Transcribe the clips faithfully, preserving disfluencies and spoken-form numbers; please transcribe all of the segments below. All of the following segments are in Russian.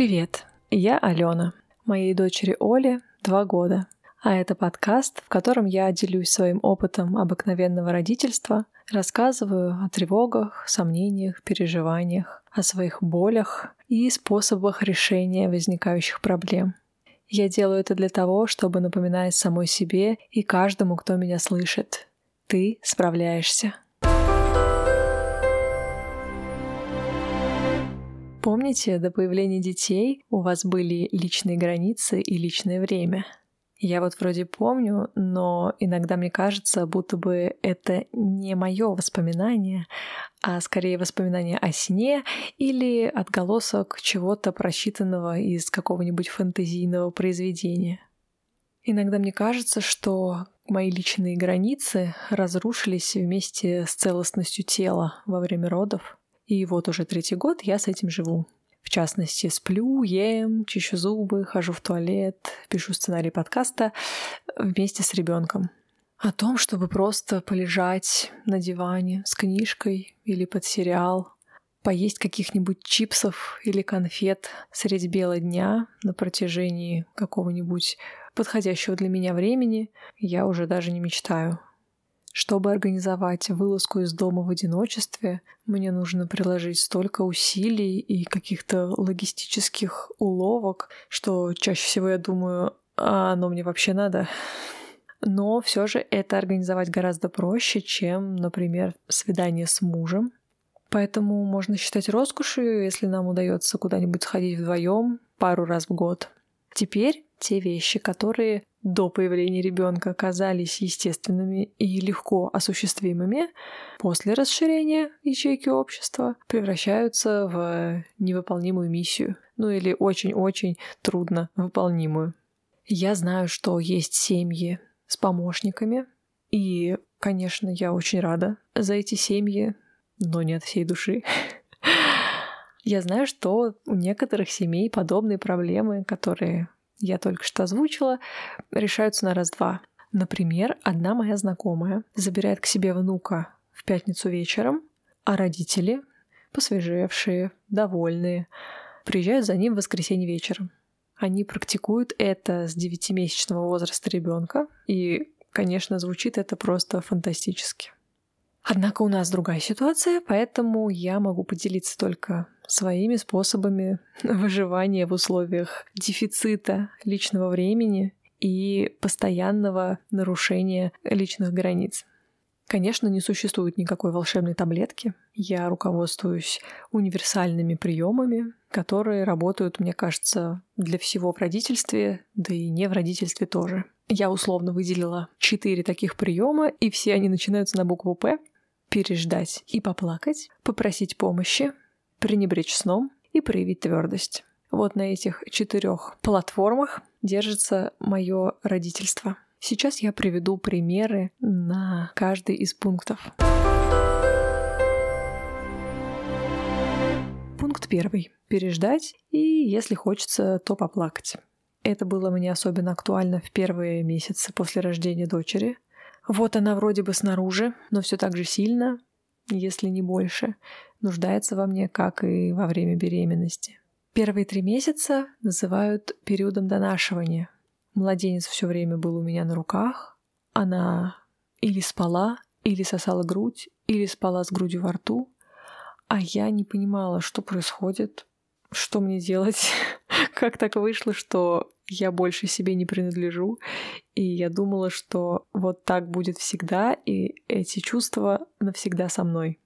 Привет, я Алена. Моей дочери Оле два года. А это подкаст, в котором я делюсь своим опытом обыкновенного родительства, рассказываю о тревогах, сомнениях, переживаниях, о своих болях и способах решения возникающих проблем. Я делаю это для того, чтобы напоминать самой себе и каждому, кто меня слышит. Ты справляешься. Помните, до появления детей у вас были личные границы и личное время. Я вот вроде помню, но иногда мне кажется, будто бы это не мое воспоминание, а скорее воспоминание о сне или отголосок чего-то просчитанного из какого-нибудь фэнтезийного произведения. Иногда мне кажется, что мои личные границы разрушились вместе с целостностью тела во время родов. И вот уже третий год я с этим живу. В частности, сплю, ем, чищу зубы, хожу в туалет, пишу сценарий подкаста вместе с ребенком. О том, чтобы просто полежать на диване с книжкой или под сериал, поесть каких-нибудь чипсов или конфет средь бела дня на протяжении какого-нибудь подходящего для меня времени, я уже даже не мечтаю. Чтобы организовать вылазку из дома в одиночестве, мне нужно приложить столько усилий и каких-то логистических уловок, что чаще всего я думаю, а оно мне вообще надо. Но все же это организовать гораздо проще, чем, например, свидание с мужем. Поэтому можно считать роскошью, если нам удается куда-нибудь сходить вдвоем пару раз в год. Теперь те вещи, которые до появления ребенка казались естественными и легко осуществимыми, после расширения ячейки общества превращаются в невыполнимую миссию, ну или очень-очень трудно выполнимую. Я знаю, что есть семьи с помощниками, и, конечно, я очень рада за эти семьи, но не от всей души. Я знаю, что у некоторых семей подобные проблемы, которые я только что озвучила, решаются на раз-два. Например, одна моя знакомая забирает к себе внука в пятницу вечером, а родители, посвежевшие, довольные, приезжают за ним в воскресенье вечером. Они практикуют это с девятимесячного возраста ребенка, и, конечно, звучит это просто фантастически. Однако у нас другая ситуация, поэтому я могу поделиться только своими способами выживания в условиях дефицита личного времени и постоянного нарушения личных границ. Конечно, не существует никакой волшебной таблетки. Я руководствуюсь универсальными приемами, которые работают, мне кажется, для всего в родительстве, да и не в родительстве тоже. Я условно выделила четыре таких приема, и все они начинаются на букву «П». Переждать и поплакать, попросить помощи, пренебречь сном и проявить твердость. Вот на этих четырех платформах держится мое родительство. Сейчас я приведу примеры на каждый из пунктов. Пункт первый. Переждать и, если хочется, то поплакать. Это было мне особенно актуально в первые месяцы после рождения дочери. Вот она вроде бы снаружи, но все так же сильно, если не больше, нуждается во мне, как и во время беременности. Первые три месяца называют периодом донашивания. Младенец все время был у меня на руках. Она или спала, или сосала грудь, или спала с грудью во рту. А я не понимала, что происходит, что мне делать, как так вышло, что я больше себе не принадлежу. И я думала, что вот так будет всегда, и эти чувства навсегда со мной.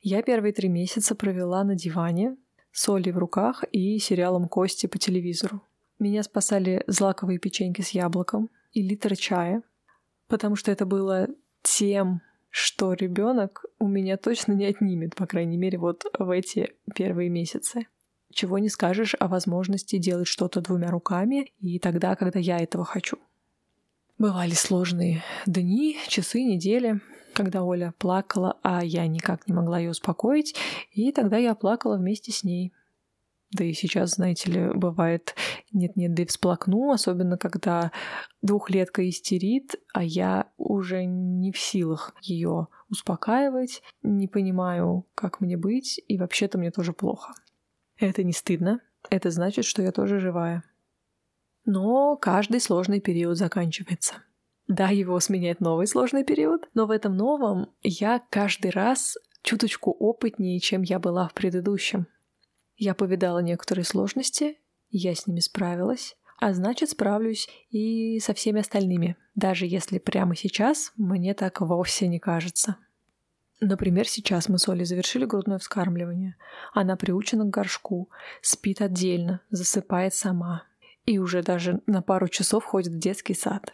Я первые три месяца провела на диване, с Олей в руках и сериалом «Кости» по телевизору. Меня спасали злаковые печеньки с яблоком и литр чая, потому что это было тем, что ребенок у меня точно не отнимет, по крайней мере, вот в эти первые месяцы. Чего не скажешь о возможности делать что-то двумя руками и тогда, когда я этого хочу. Бывали сложные дни, часы, недели, когда Оля плакала, а я никак не могла ее успокоить, и тогда я плакала вместе с ней. Да и сейчас, знаете ли, бывает нет-нет, да и всплакну, особенно когда двухлетка истерит, а я уже не в силах ее успокаивать, не понимаю, как мне быть, и вообще-то мне тоже плохо. Это не стыдно, Это значит, что я тоже живая. Но каждый сложный период заканчивается. Да, его сменяет новый сложный период, но в этом новом я каждый раз чуточку опытнее, чем я была в предыдущем. Я повидала некоторые сложности, я с ними справилась, а значит, справлюсь и со всеми остальными, даже если прямо сейчас мне так вовсе не кажется. Например, сейчас мы с Олей завершили грудное вскармливание. Она приучена к горшку, спит отдельно, засыпает сама. И уже даже на пару часов ходит в детский сад.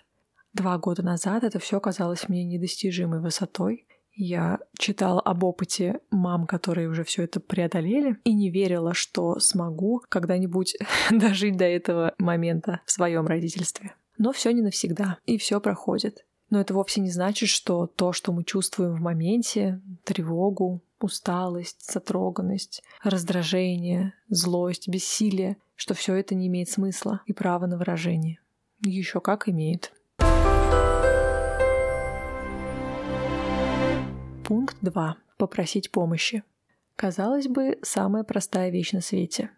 Два года назад это все казалось мне недостижимой высотой. Я читала об опыте мам, которые уже все это преодолели, и не верила, что смогу когда-нибудь дожить до этого момента в своем родительстве. Но все не навсегда, и все проходит. Но это вовсе не значит, что то, что мы чувствуем в моменте, тревогу, усталость, затроганность, раздражение, злость, бессилие, что все это не имеет смысла и права на выражение. Еще как имеет. Пункт два. Попросить помощи. Казалось бы, самая простая вещь на свете.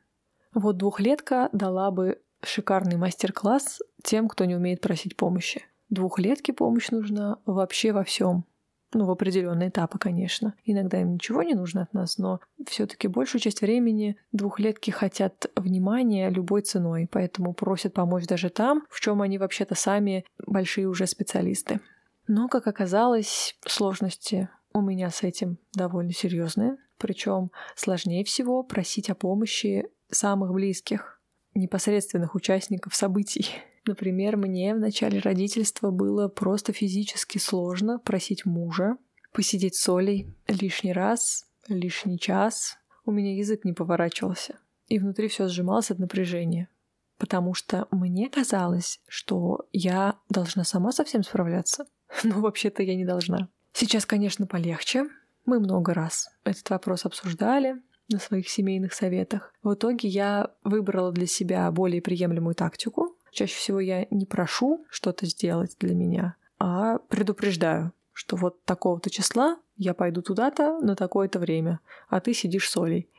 Вот двухлетка дала бы шикарный мастер-класс тем, кто не умеет просить помощи. Двухлетке помощь нужна вообще во всем. Ну, в определенные этапы, конечно. Иногда им ничего не нужно от нас, но все-таки большую часть времени двухлетки хотят внимания любой ценой, поэтому просят помочь даже там, в чем они вообще-то сами большие уже специалисты. Но, как оказалось, сложности у меня с этим довольно серьезные. Причем сложнее всего просить о помощи самых близких, непосредственных участников событий. Например, мне в начале родительства было просто физически сложно просить мужа посидеть с Олей лишний раз, лишний час. У меня язык не поворачивался, и внутри все сжималось от напряжения, потому что мне казалось, что я должна сама со всем справляться, но вообще-то я не должна. Сейчас, конечно, полегче. Мы много раз этот вопрос обсуждали на своих семейных советах. В итоге я выбрала для себя более приемлемую тактику. Чаще всего я не прошу что-то сделать для меня, а предупреждаю, что вот такого-то числа я пойду туда-то на такое-то время, а ты сидишь с Олей.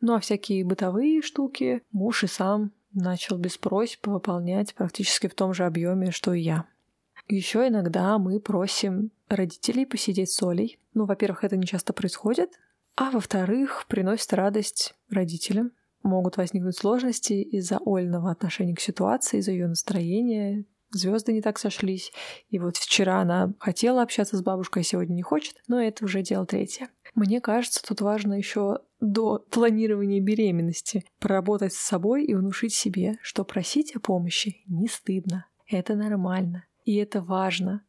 Ну а всякие бытовые штуки муж и сам начал без просьб выполнять практически в том же объеме, что и я. Еще иногда мы просим родителей посидеть с Олей. Ну, во-первых, это не часто происходит, а во-вторых, приносит радость родителям. Могут возникнуть сложности из-за Ольного отношения к ситуации, из-за ее настроения. Звезды не так сошлись. И вот вчера она хотела общаться с бабушкой, а сегодня не хочет. Но это уже дело третье. Мне кажется, тут важно еще до планирования беременности поработать с собой и внушить себе, что просить о помощи не стыдно. Это нормально. И это важно.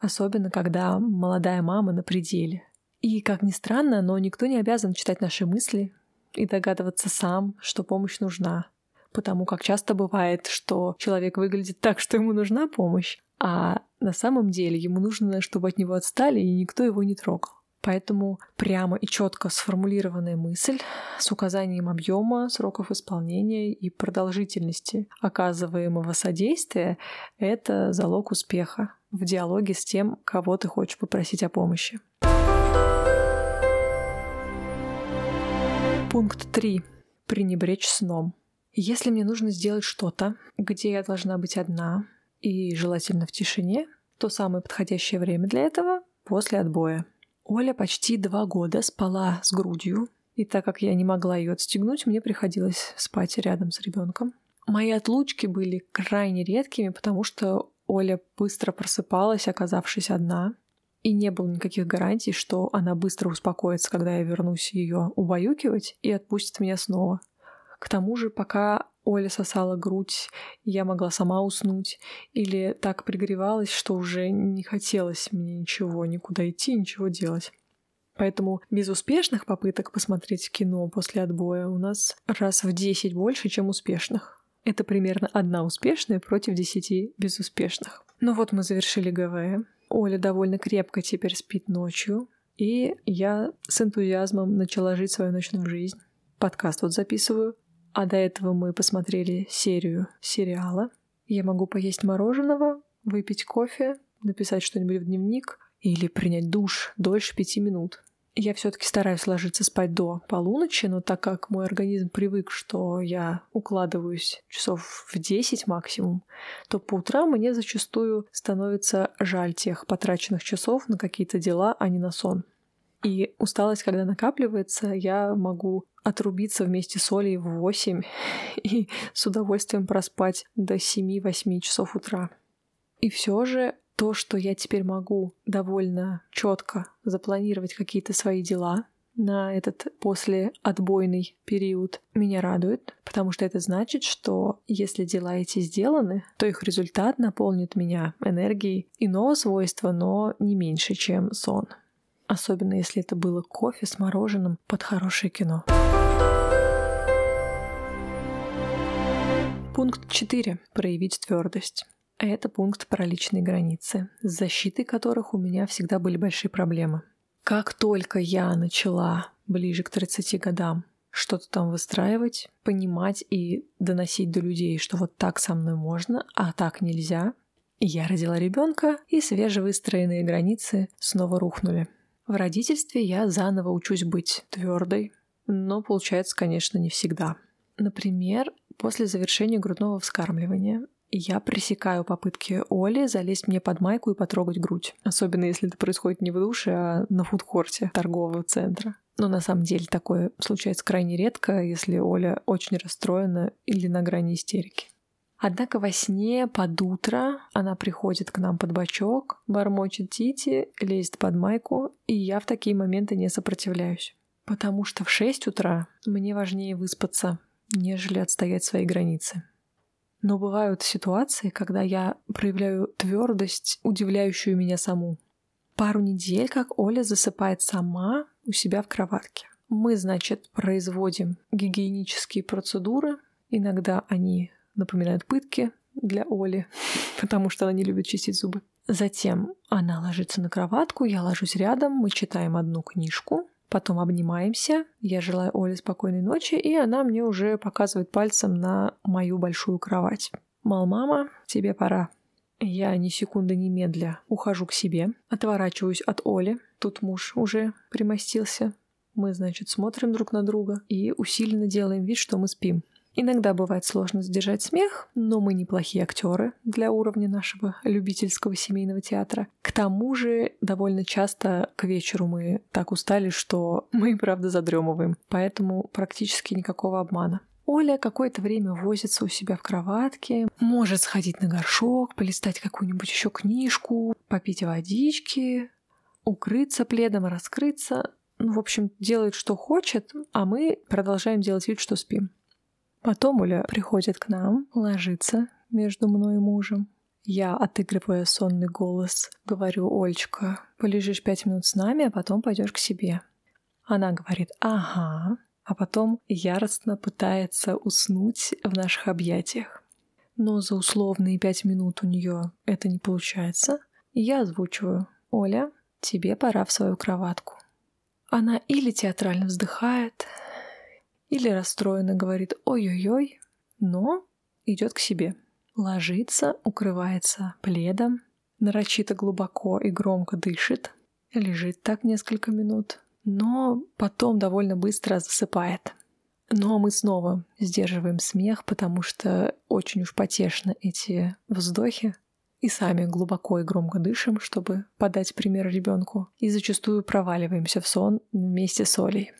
Особенно, когда молодая мама на пределе. И, как ни странно, но никто не обязан читать наши мысли и догадываться сам, что помощь нужна. Потому как часто бывает, что человек выглядит так, что ему нужна помощь, а на самом деле ему нужно, чтобы от него отстали, и никто его не трогал. Поэтому прямо и четко сформулированная мысль с указанием объема, сроков исполнения и продолжительности оказываемого содействия — это залог успеха в диалоге с тем, кого ты хочешь попросить о помощи. Пункт три. Пренебречь сном. Если мне нужно сделать что-то, где я должна быть одна и желательно в тишине, то самое подходящее время для этого — после отбоя. Оля почти два года спала с грудью, и так как я не могла ее отстегнуть, мне приходилось спать рядом с ребенком. Мои отлучки были крайне редкими, потому что Оля быстро просыпалась, оказавшись одна. И не было никаких гарантий, что она быстро успокоится, когда я вернусь ее убаюкивать, и отпустит меня снова. К тому же, пока Оля сосала грудь, я могла сама уснуть, или так пригревалась, что уже не хотелось мне ничего, никуда идти, ничего делать. Поэтому безуспешных попыток посмотреть кино после отбоя у нас раз в десять больше, чем успешных. Это примерно одна успешная против десяти безуспешных. Ну вот мы завершили ГВЭ. Оля довольно крепко теперь спит ночью, и я с энтузиазмом начала жить свою ночную жизнь. Подкаст вот записываю, а до этого мы посмотрели серию сериала. Я могу поесть мороженого, выпить кофе, написать что-нибудь в дневник или принять душ дольше пяти минут. Я все-таки стараюсь ложиться спать до полуночи, но так как мой организм привык, что я укладываюсь часов в десять максимум, то по утрам мне зачастую становится жаль тех потраченных часов на какие-то дела, а не на сон. И усталость, когда накапливается, я могу отрубиться вместе с Олей в восемь и с удовольствием проспать до семи-восьми часов утра. И все же то, что я теперь могу довольно четко запланировать какие-то свои дела на этот послеотбойный период, меня радует, потому что это значит, что если дела эти сделаны, то их результат наполнит меня энергией иного свойства, но не меньше, чем сон. Особенно если это было кофе с мороженым под хорошее кино. Пункт четыре. Проявить твердость. Это пункт про личные границы, с защитой которых у меня всегда были большие проблемы. Как только я начала ближе к тридцати годам что-то там выстраивать, понимать и доносить до людей, что вот так со мной можно, а так нельзя, я родила ребенка, и свежевыстроенные границы снова рухнули. В родительстве я заново учусь быть твердой, но получается, конечно, не всегда. Например, после завершения грудного вскармливания я пресекаю попытки Оли залезть мне под майку и потрогать грудь, особенно если это происходит не в душе, а на фудкорте торгового центра. Но на самом деле такое случается крайне редко, если Оля очень расстроена или на грани истерики. Однако во сне под утро она приходит к нам под бочок, бормочет тити, лезет под майку, и я в такие моменты не сопротивляюсь. Потому что в шесть утра мне важнее выспаться, нежели отстоять свои границы. Но бывают ситуации, когда я проявляю твердость, удивляющую меня саму. Пару недель, как Оля засыпает сама у себя в кроватке. Мы, значит, производим гигиенические процедуры, иногда они напоминают пытки для Оли, потому что она не любит чистить зубы. Затем она ложится на кроватку, я ложусь рядом, мы читаем одну книжку, потом обнимаемся, я желаю Оле спокойной ночи, и она мне уже показывает пальцем на мою большую кровать. Мол, мама, тебе пора. Я ни секунды ни медля ухожу к себе, отворачиваюсь от Оли, тут муж уже примостился. Мы, значит, смотрим друг на друга и усиленно делаем вид, что мы спим. Иногда бывает сложно сдержать смех, но мы неплохие актеры для уровня нашего любительского семейного театра. К тому же довольно часто к вечеру мы так устали, что мы и правда задремываем, поэтому практически никакого обмана. Оля какое-то время возится у себя в кроватке, может сходить на горшок, полистать какую-нибудь еще книжку, попить водички, укрыться пледом, раскрыться. Ну, в общем, делает, что хочет, а мы продолжаем делать вид, что спим. Потом Оля приходит к нам, ложится между мной и мужем. Я, отыгрывая сонный голос, говорю: «Олечка, полежишь пять минут с нами, а потом пойдешь к себе». Она говорит: «Ага», а потом яростно пытается уснуть в наших объятиях. Но за условные пять минут у нее это не получается. Я озвучиваю: «Оля, тебе пора в свою кроватку». Она или театрально вздыхает, или расстроенно говорит «ой-ой-ой», но идет к себе. Ложится, укрывается пледом, нарочито глубоко и громко дышит, лежит так несколько минут, но потом довольно быстро засыпает. Но мы снова сдерживаем смех, потому что очень уж потешно эти вздохи, и сами глубоко и громко дышим, чтобы подать пример ребенку, и зачастую проваливаемся в сон вместе с Олей.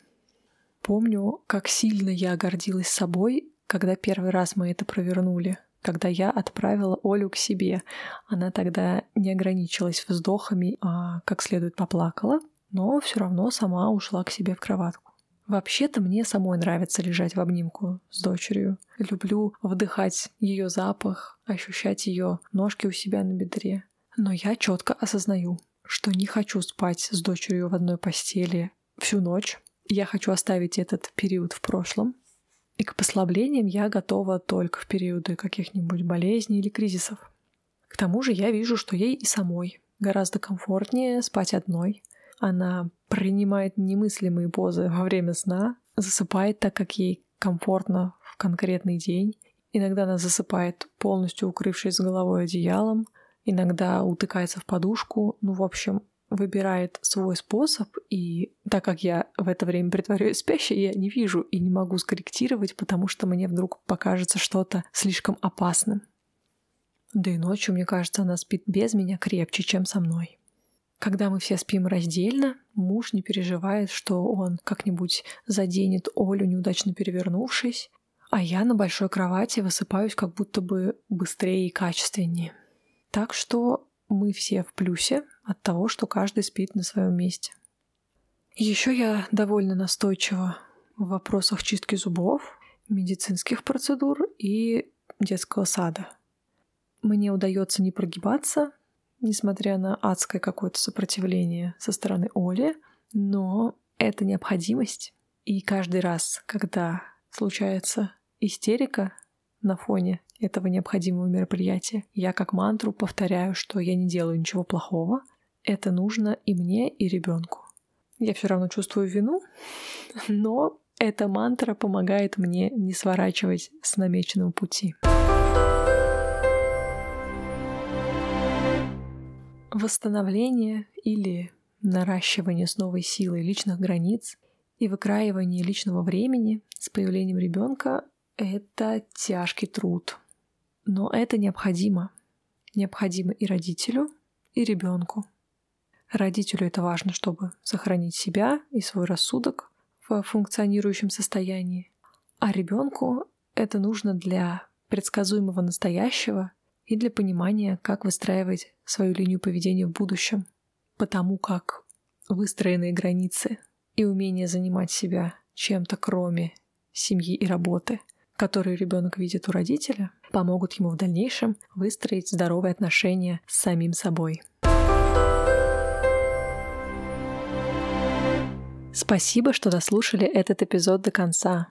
Помню, как сильно я гордилась собой, когда первый раз мы это провернули, когда я отправила Олю к себе. Она тогда не ограничилась вздохами, а как следует поплакала, но все равно сама ушла к себе в кроватку. Вообще-то мне самой нравится лежать в обнимку с дочерью. Люблю вдыхать ее запах, ощущать ее ножки у себя на бедре. Но я четко осознаю, что не хочу спать с дочерью в одной постели всю ночь. Я хочу оставить этот период в прошлом, и к послаблениям я готова только в периоды каких-нибудь болезней или кризисов. К тому же я вижу, что ей и самой гораздо комфортнее спать одной. Она принимает немыслимые позы во время сна, засыпает так, как ей комфортно в конкретный день. Иногда она засыпает, полностью укрывшись головой одеялом, иногда утыкается в подушку. Ну, в общем, выбирает свой способ, и так как я в это время притворяюсь спящей, я не вижу и не могу скорректировать, потому что мне вдруг покажется что-то слишком опасным. Да и ночью, мне кажется, она спит без меня крепче, чем со мной. Когда мы все спим раздельно, муж не переживает, что он как-нибудь заденет Олю, неудачно перевернувшись, а я на большой кровати высыпаюсь как будто бы быстрее и качественнее. Так что мы все в плюсе от того, что каждый спит на своем месте. Еще я довольно настойчива в вопросах чистки зубов, медицинских процедур и детского сада. Мне удается не прогибаться, несмотря на адское какое-то сопротивление со стороны Оли, но это необходимость. И каждый раз, когда случается истерика на фоне этого необходимого мероприятия, я как мантру повторяю, что я не делаю ничего плохого. Это нужно и мне, и ребенку. Я все равно чувствую вину, но эта мантра помогает мне не сворачивать с намеченного пути. Восстановление или наращивание с новой силой личных границ и выкраивание личного времени с появлением ребенка — это тяжкий труд. Но это необходимо. Необходимо и родителю, и ребенку. Родителю это важно, чтобы сохранить себя и свой рассудок в функционирующем состоянии. А ребенку это нужно для предсказуемого настоящего и для понимания, как выстраивать свою линию поведения в будущем, потому как выстроенные границы и умение занимать себя чем-то кроме семьи и работы, которые ребенок видит у родителя, помогут ему в дальнейшем выстроить здоровые отношения с самим собой. Спасибо, что дослушали этот эпизод до конца.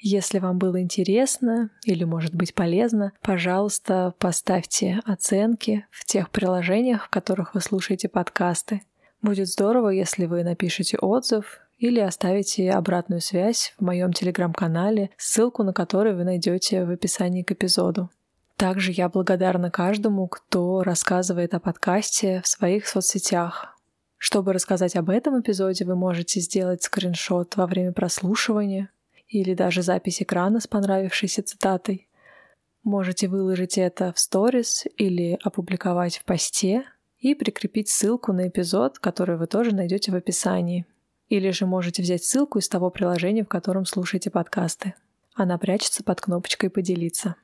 Если вам было интересно или, может быть, полезно, пожалуйста, поставьте оценки в тех приложениях, в которых вы слушаете подкасты. Будет здорово, если вы напишете отзыв или оставите обратную связь в моем телеграм-канале, ссылку на который вы найдете в описании к эпизоду. Также я благодарна каждому, кто рассказывает о подкасте в своих соцсетях. Чтобы рассказать об этом эпизоде, вы можете сделать скриншот во время прослушивания или даже запись экрана с понравившейся цитатой. Можете выложить это в сторис или опубликовать в посте и прикрепить ссылку на эпизод, который вы тоже найдете в описании. Или же можете взять ссылку из того приложения, в котором слушаете подкасты. Она прячется под кнопочкой «Поделиться».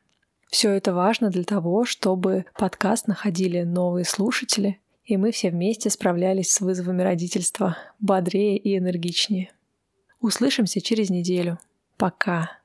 Все это важно для того, чтобы подкаст находили новые слушатели, и мы все вместе справлялись с вызовами родительства бодрее и энергичнее. Услышимся через неделю. Пока!